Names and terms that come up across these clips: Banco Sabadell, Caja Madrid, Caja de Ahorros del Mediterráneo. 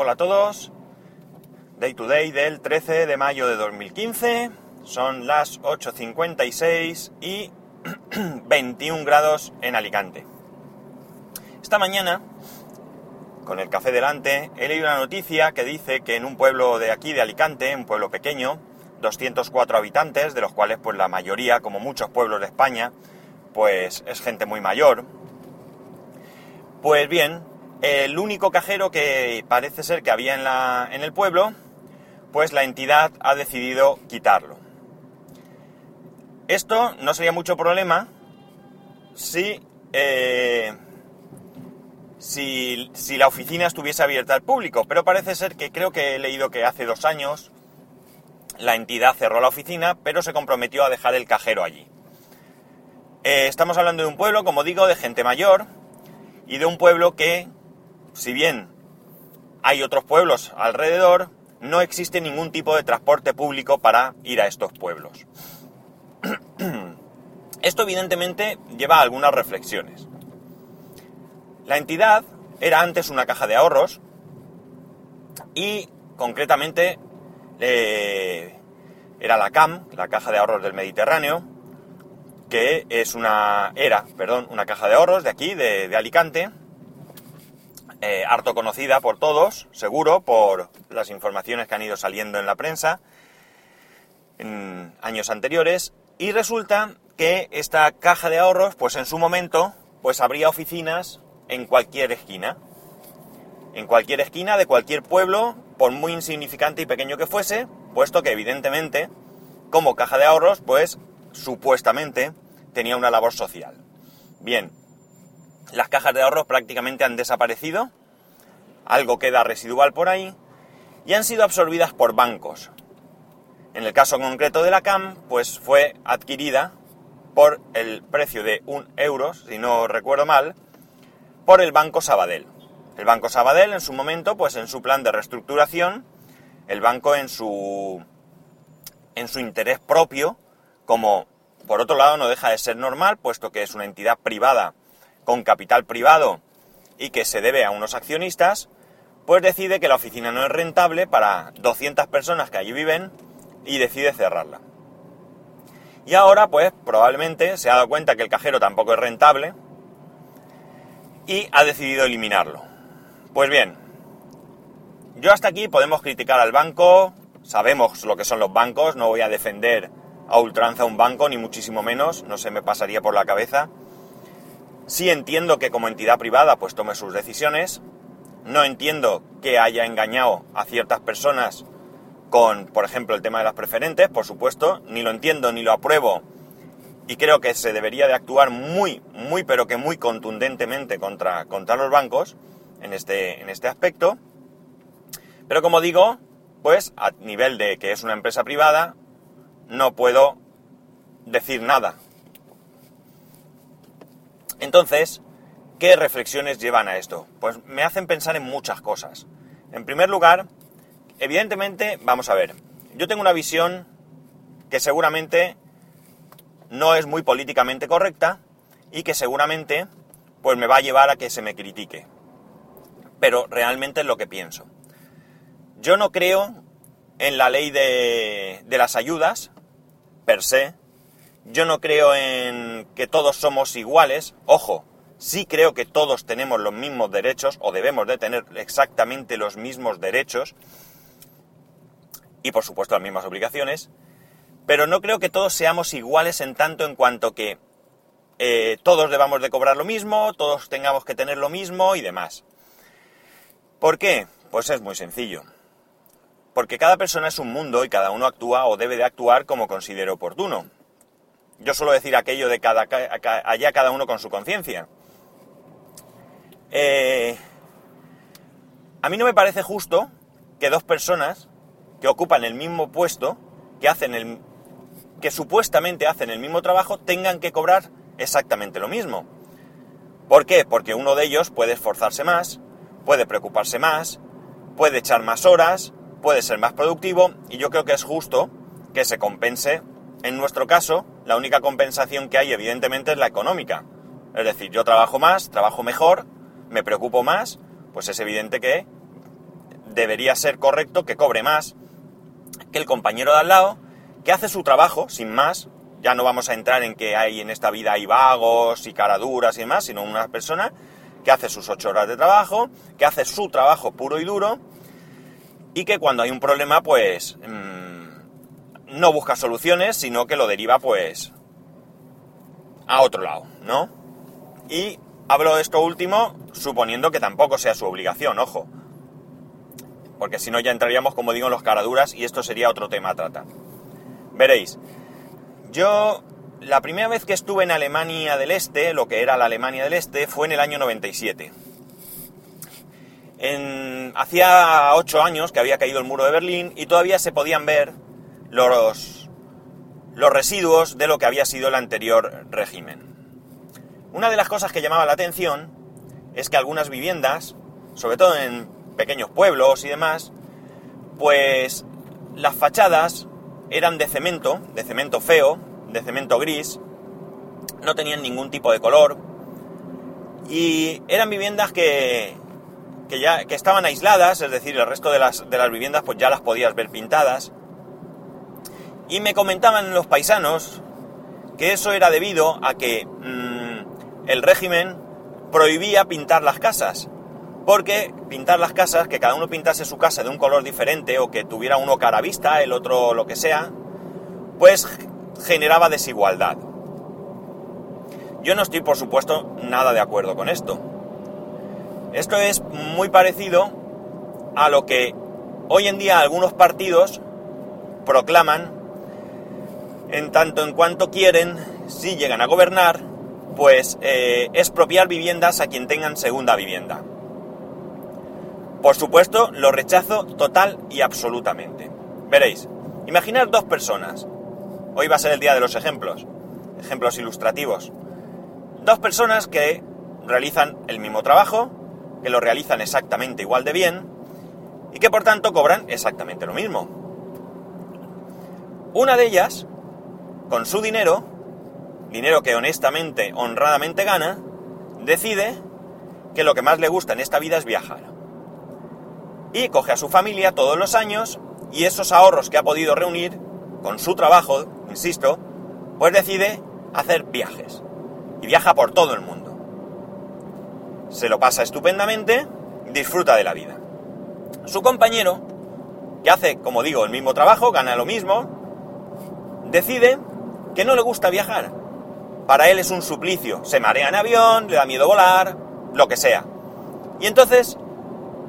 Hola a todos, Day to Day del 13 de mayo de 2015, son las 8:56 y 21 grados en Alicante. Esta mañana, con el café delante, he leído una noticia que dice que en un pueblo de aquí, de Alicante, un pueblo pequeño, 204 habitantes, de los cuales pues la mayoría, como muchos pueblos de España, pues es gente muy mayor. Pues bien, el único cajero que parece ser que había en el pueblo, pues la entidad ha decidido quitarlo. Esto no sería mucho problema si la oficina estuviese abierta al público, pero parece ser que creo que he leído que hace 2 años la entidad cerró la oficina, pero se comprometió a dejar el cajero allí. Estamos hablando de un pueblo, como digo, de gente mayor y de un pueblo que, si bien hay otros pueblos alrededor, no existe ningún tipo de transporte público para ir a estos pueblos. Esto evidentemente lleva a algunas reflexiones. La entidad era antes una caja de ahorros y concretamente era la CAM, la Caja de Ahorros del Mediterráneo, que es una caja de ahorros de aquí, de Alicante, harto conocida por todos, seguro, por las informaciones que han ido saliendo en la prensa en años anteriores, y resulta que esta caja de ahorros, pues en su momento, pues abría oficinas en cualquier esquina de cualquier pueblo, por muy insignificante y pequeño que fuese, puesto que evidentemente, como caja de ahorros, pues supuestamente tenía una labor social. Bien, las cajas de ahorros prácticamente han desaparecido, algo queda residual por ahí, y han sido absorbidas por bancos. En el caso concreto de la CAM, pues fue adquirida por el precio de 1 euro, si no recuerdo mal, por el Banco Sabadell. El Banco Sabadell en su momento, pues en su plan de reestructuración, el banco en su interés propio, como por otro lado no deja de ser normal, puesto que es una entidad privada con capital privado y que se debe a unos accionistas, pues decide que la oficina no es rentable para 200 personas que allí viven y decide cerrarla. Y ahora pues probablemente se ha dado cuenta que el cajero tampoco es rentable y ha decidido eliminarlo. Pues bien, yo hasta aquí podemos criticar al banco, sabemos lo que son los bancos, no voy a defender a ultranza un banco, ni muchísimo menos, no se me pasaría por la cabeza. Sí entiendo que como entidad privada pues tome sus decisiones, no entiendo que haya engañado a ciertas personas con, por ejemplo, el tema de las preferentes, por supuesto, ni lo entiendo ni lo apruebo. Y creo que se debería de actuar muy, muy, pero que muy contundentemente contra los bancos en este aspecto. Pero como digo, pues a nivel de que es una empresa privada, no puedo decir nada. Entonces, ¿qué reflexiones llevan a esto? Pues me hacen pensar en muchas cosas. En primer lugar, evidentemente, vamos a ver, yo tengo una visión que seguramente no es muy políticamente correcta y que seguramente pues me va a llevar a que se me critique, pero realmente es lo que pienso. Yo no creo en la ley de las ayudas per se, yo no creo en que todos somos iguales, ojo, sí creo que todos tenemos los mismos derechos o debemos de tener exactamente los mismos derechos y por supuesto las mismas obligaciones, pero no creo que todos seamos iguales en tanto en cuanto que todos debamos de cobrar lo mismo, todos tengamos que tener lo mismo y demás. ¿Por qué? Pues es muy sencillo. Porque cada persona es un mundo y cada uno actúa o debe de actuar como considere oportuno. Yo suelo decir aquello de allá cada uno con su conciencia. A mí no me parece justo que 2 personas que ocupan el mismo puesto, que supuestamente hacen el mismo trabajo, tengan que cobrar exactamente lo mismo. ¿Por qué? Porque uno de ellos puede esforzarse más, puede preocuparse más, puede echar más horas, puede ser más productivo, y yo creo que es justo que se compense. En nuestro caso, la única compensación que hay, evidentemente, es la económica. Es decir, yo trabajo más, trabajo mejor, me preocupo más, pues es evidente que debería ser correcto que cobre más que el compañero de al lado, que hace su trabajo, sin más. Ya no vamos a entrar en que hay en esta vida hay vagos y caraduras y demás, sino una persona que hace sus 8 horas de trabajo, que hace su trabajo puro y duro, y que cuando hay un problema, pues no busca soluciones, sino que lo deriva, pues, a otro lado, ¿no? Y hablo de esto último suponiendo que tampoco sea su obligación, ojo, porque si no ya entraríamos, como digo, en los caraduras, y esto sería otro tema a tratar. Veréis, yo la primera vez que estuve en Alemania del Este, lo que era la Alemania del Este, fue en el año 97. Hacía 8 años que había caído el muro de Berlín y todavía se podían ver los residuos de lo que había sido el anterior régimen. Una de las cosas que llamaba la atención es que algunas viviendas, sobre todo en pequeños pueblos y demás, pues las fachadas eran de cemento feo, de cemento gris, no tenían ningún tipo de color, y eran viviendas que estaban aisladas, es decir, el resto de las viviendas pues ya las podías ver pintadas. Y me comentaban los paisanos que eso era debido a que el régimen prohibía pintar las casas, porque pintar las casas, que cada uno pintase su casa de un color diferente, o que tuviera uno cara vista, el otro lo que sea, pues generaba desigualdad. Yo no estoy, por supuesto, nada de acuerdo con esto. Esto es muy parecido a lo que hoy en día algunos partidos proclaman, en tanto en cuanto quieren, si llegan a gobernar, pues expropiar viviendas a quien tengan segunda vivienda. Por supuesto, lo rechazo total y absolutamente. Veréis, imaginar 2 personas. Hoy va a ser el día de los ejemplos ilustrativos. 2 personas que realizan el mismo trabajo, que lo realizan exactamente igual de bien, y que por tanto cobran exactamente lo mismo. Una de ellas, con su dinero que honestamente, honradamente gana, decide que lo que más le gusta en esta vida es viajar. Y coge a su familia todos los años, y esos ahorros que ha podido reunir con su trabajo, insisto, pues decide hacer viajes. Y viaja por todo el mundo. Se lo pasa estupendamente, disfruta de la vida. Su compañero, que hace, como digo, el mismo trabajo, gana lo mismo, decide que no le gusta viajar. Para él es un suplicio, se marea en avión, le da miedo volar, lo que sea. Y entonces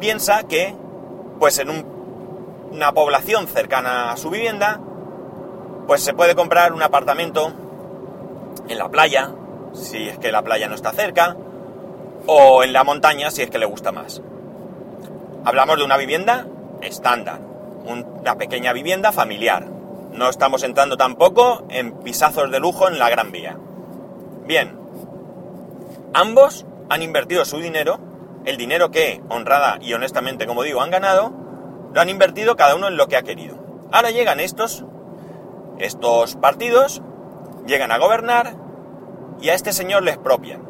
piensa que, pues en una población cercana a su vivienda, pues se puede comprar un apartamento en la playa, si es que la playa no está cerca, o en la montaña, si es que le gusta más. Hablamos de una vivienda estándar, una pequeña vivienda familiar. No estamos entrando tampoco en pisazos de lujo en la Gran Vía. Bien, ambos han invertido su dinero, el dinero que, honrada y honestamente, como digo, han ganado, lo han invertido cada uno en lo que ha querido. Ahora llegan estos partidos, llegan a gobernar, y a este señor le expropian.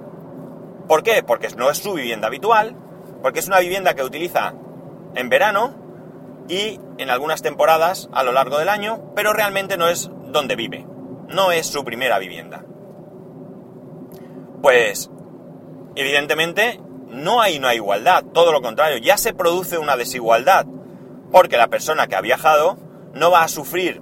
¿Por qué? Porque no es su vivienda habitual, porque es una vivienda que utiliza en verano y en algunas temporadas a lo largo del año, pero realmente no es donde vive, no es su primera vivienda. Pues, evidentemente, no hay una igualdad, todo lo contrario, ya se produce una desigualdad, porque la persona que ha viajado no va a sufrir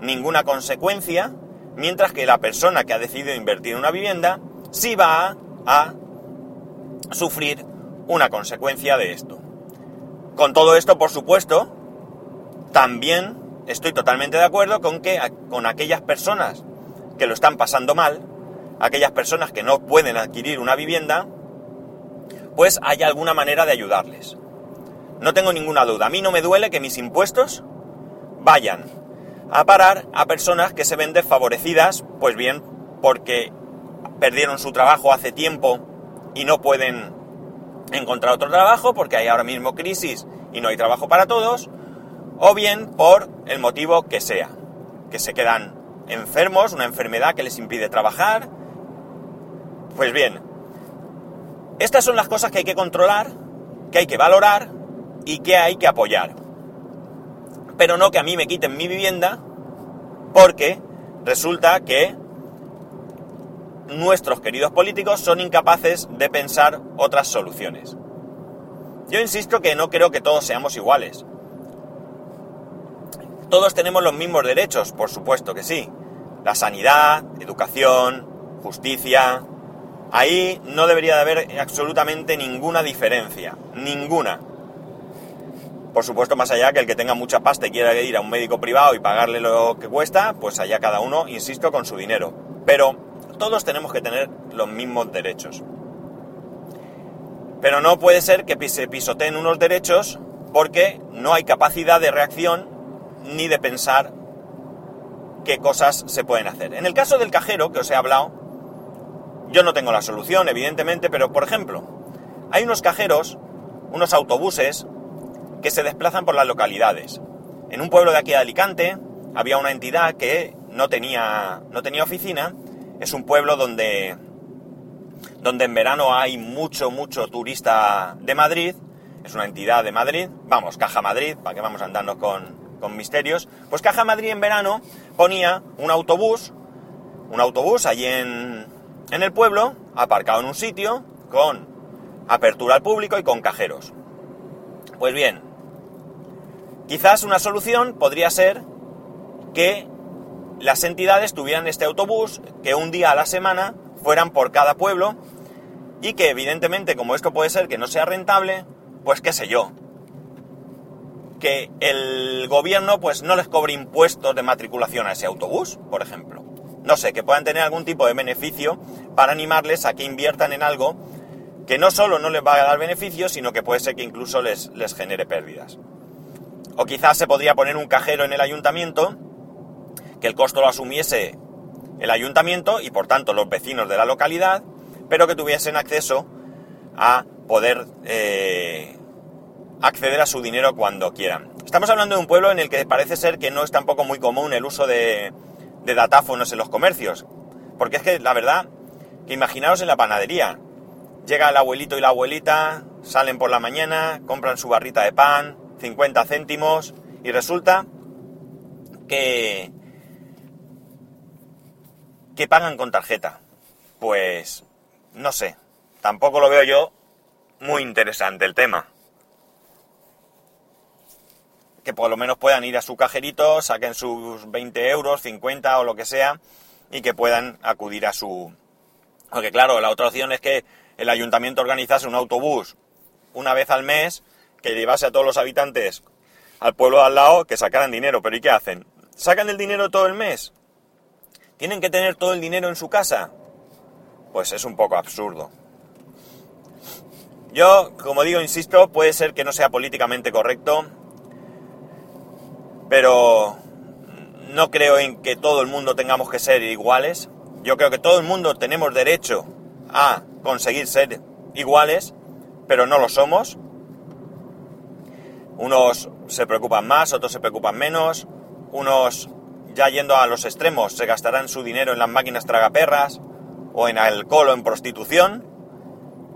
ninguna consecuencia, mientras que la persona que ha decidido invertir en una vivienda sí va a sufrir una consecuencia de esto. Con todo esto, por supuesto, también estoy totalmente de acuerdo con que con aquellas personas que lo están pasando mal, aquellas personas que no pueden adquirir una vivienda, pues hay alguna manera de ayudarles. No tengo ninguna duda. A mí no me duele que mis impuestos vayan a parar a personas que se ven desfavorecidas, pues bien, porque perdieron su trabajo hace tiempo y no pueden encontrar otro trabajo porque hay ahora mismo crisis y no hay trabajo para todos, o bien por el motivo que sea, que se quedan enfermos, una enfermedad que les impide trabajar. Pues bien, estas son las cosas que hay que controlar, que hay que valorar y que hay que apoyar. Pero no que a mí me quiten mi vivienda porque resulta que nuestros queridos políticos son incapaces de pensar otras soluciones. Yo insisto que no creo que todos seamos iguales. Todos tenemos los mismos derechos, por supuesto que sí. La sanidad, educación, justicia. Ahí no debería de haber absolutamente ninguna diferencia. Ninguna. Por supuesto, más allá que el que tenga mucha pasta y quiera ir a un médico privado y pagarle lo que cuesta, pues allá cada uno, insisto, con su dinero. Pero todos tenemos que tener los mismos derechos. Pero no puede ser que se pisoteen unos derechos porque no hay capacidad de reacción ni de pensar qué cosas se pueden hacer. En el caso del cajero, que os he hablado, yo no tengo la solución, evidentemente, pero, por ejemplo, hay unos cajeros, unos autobuses, que se desplazan por las localidades. En un pueblo de aquí de Alicante había una entidad que no tenía oficina. Es un pueblo donde en verano hay mucho turista de Madrid. Es una entidad de Madrid. Vamos, Caja Madrid, ¿para qué vamos a andarnos con misterios? Pues Caja Madrid en verano ponía un autobús allí en el pueblo, aparcado en un sitio, con apertura al público y con cajeros. Pues bien, quizás una solución podría ser que las entidades tuvieran este autobús, que un día a la semana fueran por cada pueblo y que, evidentemente, como esto puede ser que no sea rentable, pues qué sé yo, que el gobierno pues no les cobre impuestos de matriculación a ese autobús, por ejemplo. No sé, que puedan tener algún tipo de beneficio para animarles a que inviertan en algo que no solo no les va a dar beneficios, sino que puede ser que incluso les genere pérdidas. O quizás se podría poner un cajero en el ayuntamiento, que el costo lo asumiese el ayuntamiento y por tanto los vecinos de la localidad, pero que tuviesen acceso a poder acceder a su dinero cuando quieran. Estamos hablando de un pueblo en el que parece ser que no es tampoco muy común el uso de datáfonos en los comercios, porque es que la verdad, que imaginaos en la panadería. Llega el abuelito y la abuelita, salen por la mañana, compran su barrita de pan, 50 céntimos, y resulta que pagan con tarjeta. Pues no sé, tampoco lo veo yo muy interesante el tema. Que por lo menos puedan ir a su cajerito, saquen sus 20 euros, 50 o lo que sea, y que puedan acudir a su... Porque claro, la otra opción es que el ayuntamiento organizase un autobús una vez al mes que llevase a todos los habitantes al pueblo de al lado, que sacaran dinero. Pero ¿y qué hacen? ¿Sacan el dinero todo el mes? ¿Tienen que tener todo el dinero en su casa? Pues es un poco absurdo. Yo, como digo, insisto, puede ser que no sea políticamente correcto, pero no creo en que todo el mundo tengamos que ser iguales. Yo creo que todo el mundo tenemos derecho a conseguir ser iguales, pero no lo somos. Unos se preocupan más, otros se preocupan menos, unos, ya yendo a los extremos, se gastarán su dinero en las máquinas tragaperras o en alcohol o en prostitución,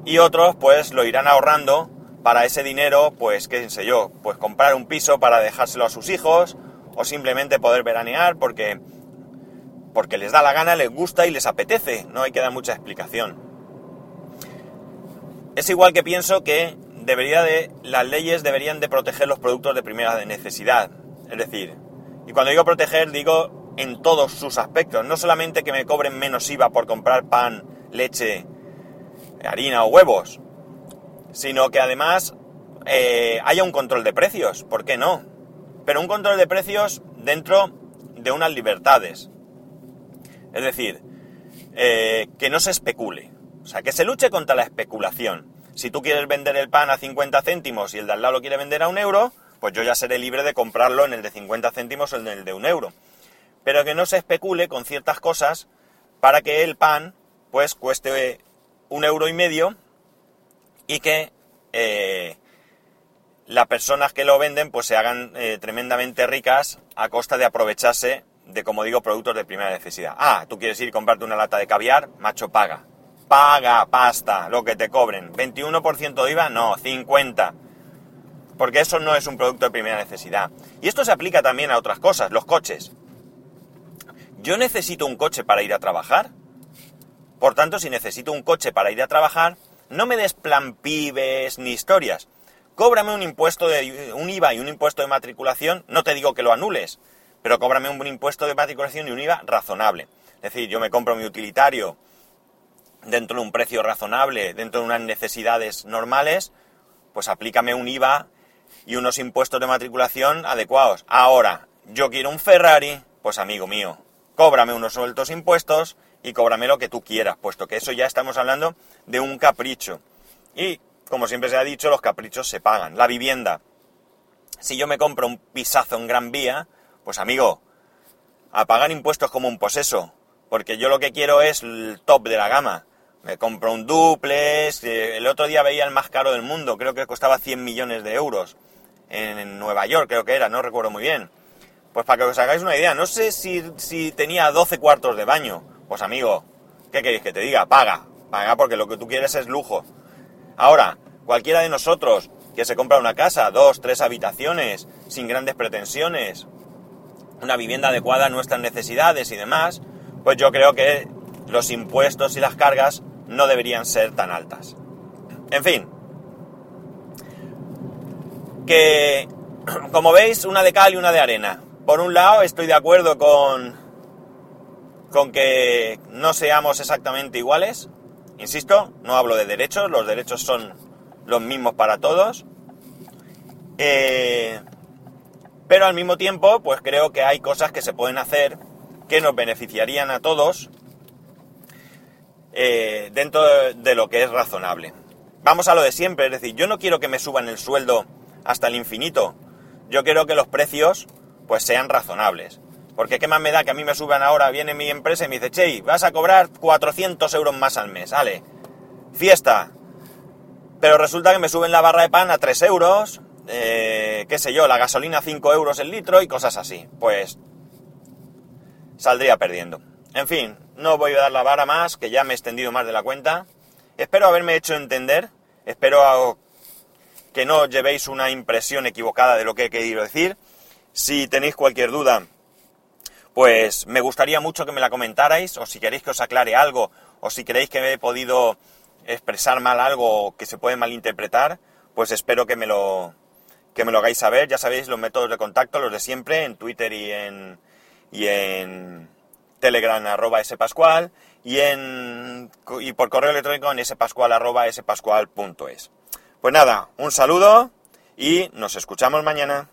y otros pues lo irán ahorrando para ese dinero, pues qué sé yo, pues comprar un piso para dejárselo a sus hijos o simplemente poder veranear porque les da la gana, les gusta y les apetece. No hay que dar mucha explicación. Es igual que pienso que las leyes deberían de proteger los productos de primera necesidad. Es decir, y cuando digo proteger, digo en todos sus aspectos. No solamente que me cobren menos IVA por comprar pan, leche, harina o huevos, sino que además haya un control de precios. ¿Por qué no? Pero un control de precios dentro de unas libertades. Es decir, que no se especule. O sea, que se luche contra la especulación. Si tú quieres vender el pan a 50 céntimos y el de al lado lo quiere vender a 1 euro, pues yo ya seré libre de comprarlo en el de 50 céntimos o en el de 1 euro. Pero que no se especule con ciertas cosas para que el pan pues cueste 1,5 euros y que las personas que lo venden pues se hagan tremendamente ricas a costa de aprovecharse de, como digo, productos de primera necesidad. Ah, tú quieres ir y comprarte una lata de caviar, macho, paga, pasta, lo que te cobren. 21% de IVA, no, 50%. porque eso no es un producto de primera necesidad. Y esto se aplica también a otras cosas, los coches. Yo necesito un coche para ir a trabajar. Por tanto, si necesito un coche para ir a trabajar, no me des plan pibes ni historias. Cóbrame un impuesto de un IVA y un impuesto de matriculación, no te digo que lo anules, pero cóbrame un impuesto de matriculación y un IVA razonable. Es decir, yo me compro mi utilitario dentro de un precio razonable, dentro de unas necesidades normales, pues aplícame un IVA y unos impuestos de matriculación adecuados. Ahora, yo quiero un Ferrari, pues amigo mío, cóbrame unos sueltos impuestos y cóbrame lo que tú quieras, puesto que eso ya estamos hablando de un capricho. Y, como siempre se ha dicho, los caprichos se pagan. La vivienda. Si yo me compro un pisazo en Gran Vía, pues amigo, a pagar impuestos como un poseso, porque yo lo que quiero es el top de la gama. Me compro un duplex, el otro día veía el más caro del mundo, creo que costaba 100 millones de euros, en Nueva York creo que era, no recuerdo muy bien. Pues para que os hagáis una idea, no sé si tenía 12 cuartos de baño, pues amigo, ¿qué queréis que te diga? Paga porque lo que tú quieres es lujo. Ahora, cualquiera de nosotros que se compra una casa, 2, 3 habitaciones, sin grandes pretensiones, una vivienda adecuada a nuestras necesidades y demás, pues yo creo que los impuestos y las cargas no deberían ser tan altas. En fin, que como veis, una de cal y una de arena. Por un lado, estoy de acuerdo con que no seamos exactamente iguales. Insisto, no hablo de derechos, los derechos son los mismos para todos. Pero al mismo tiempo, pues creo que hay cosas que se pueden hacer que nos beneficiarían a todos dentro de lo que es razonable. Vamos a lo de siempre, es decir, yo no quiero que me suban el sueldo hasta el infinito. Yo quiero que los precios pues sean razonables. Porque qué más me da que a mí me suban ahora, viene mi empresa y me dice, che, vas a cobrar 400 euros más al mes, vale, fiesta. Pero resulta que me suben la barra de pan a 3 euros, qué sé yo, la gasolina a 5 euros el litro y cosas así. Pues saldría perdiendo. En fin, no voy a dar la vara más, que ya me he extendido más de la cuenta. Espero haberme hecho entender, espero que no llevéis una impresión equivocada de lo que he querido decir. Si tenéis cualquier duda, pues me gustaría mucho que me la comentarais, o si queréis que os aclare algo, o si creéis que me he podido expresar mal algo que se puede malinterpretar, pues espero que me lo hagáis saber. Ya sabéis los métodos de contacto, los de siempre, en Twitter y en Telegram @spascual y por correo electrónico en spascual @spascual.es. Pues nada, un saludo y nos escuchamos mañana.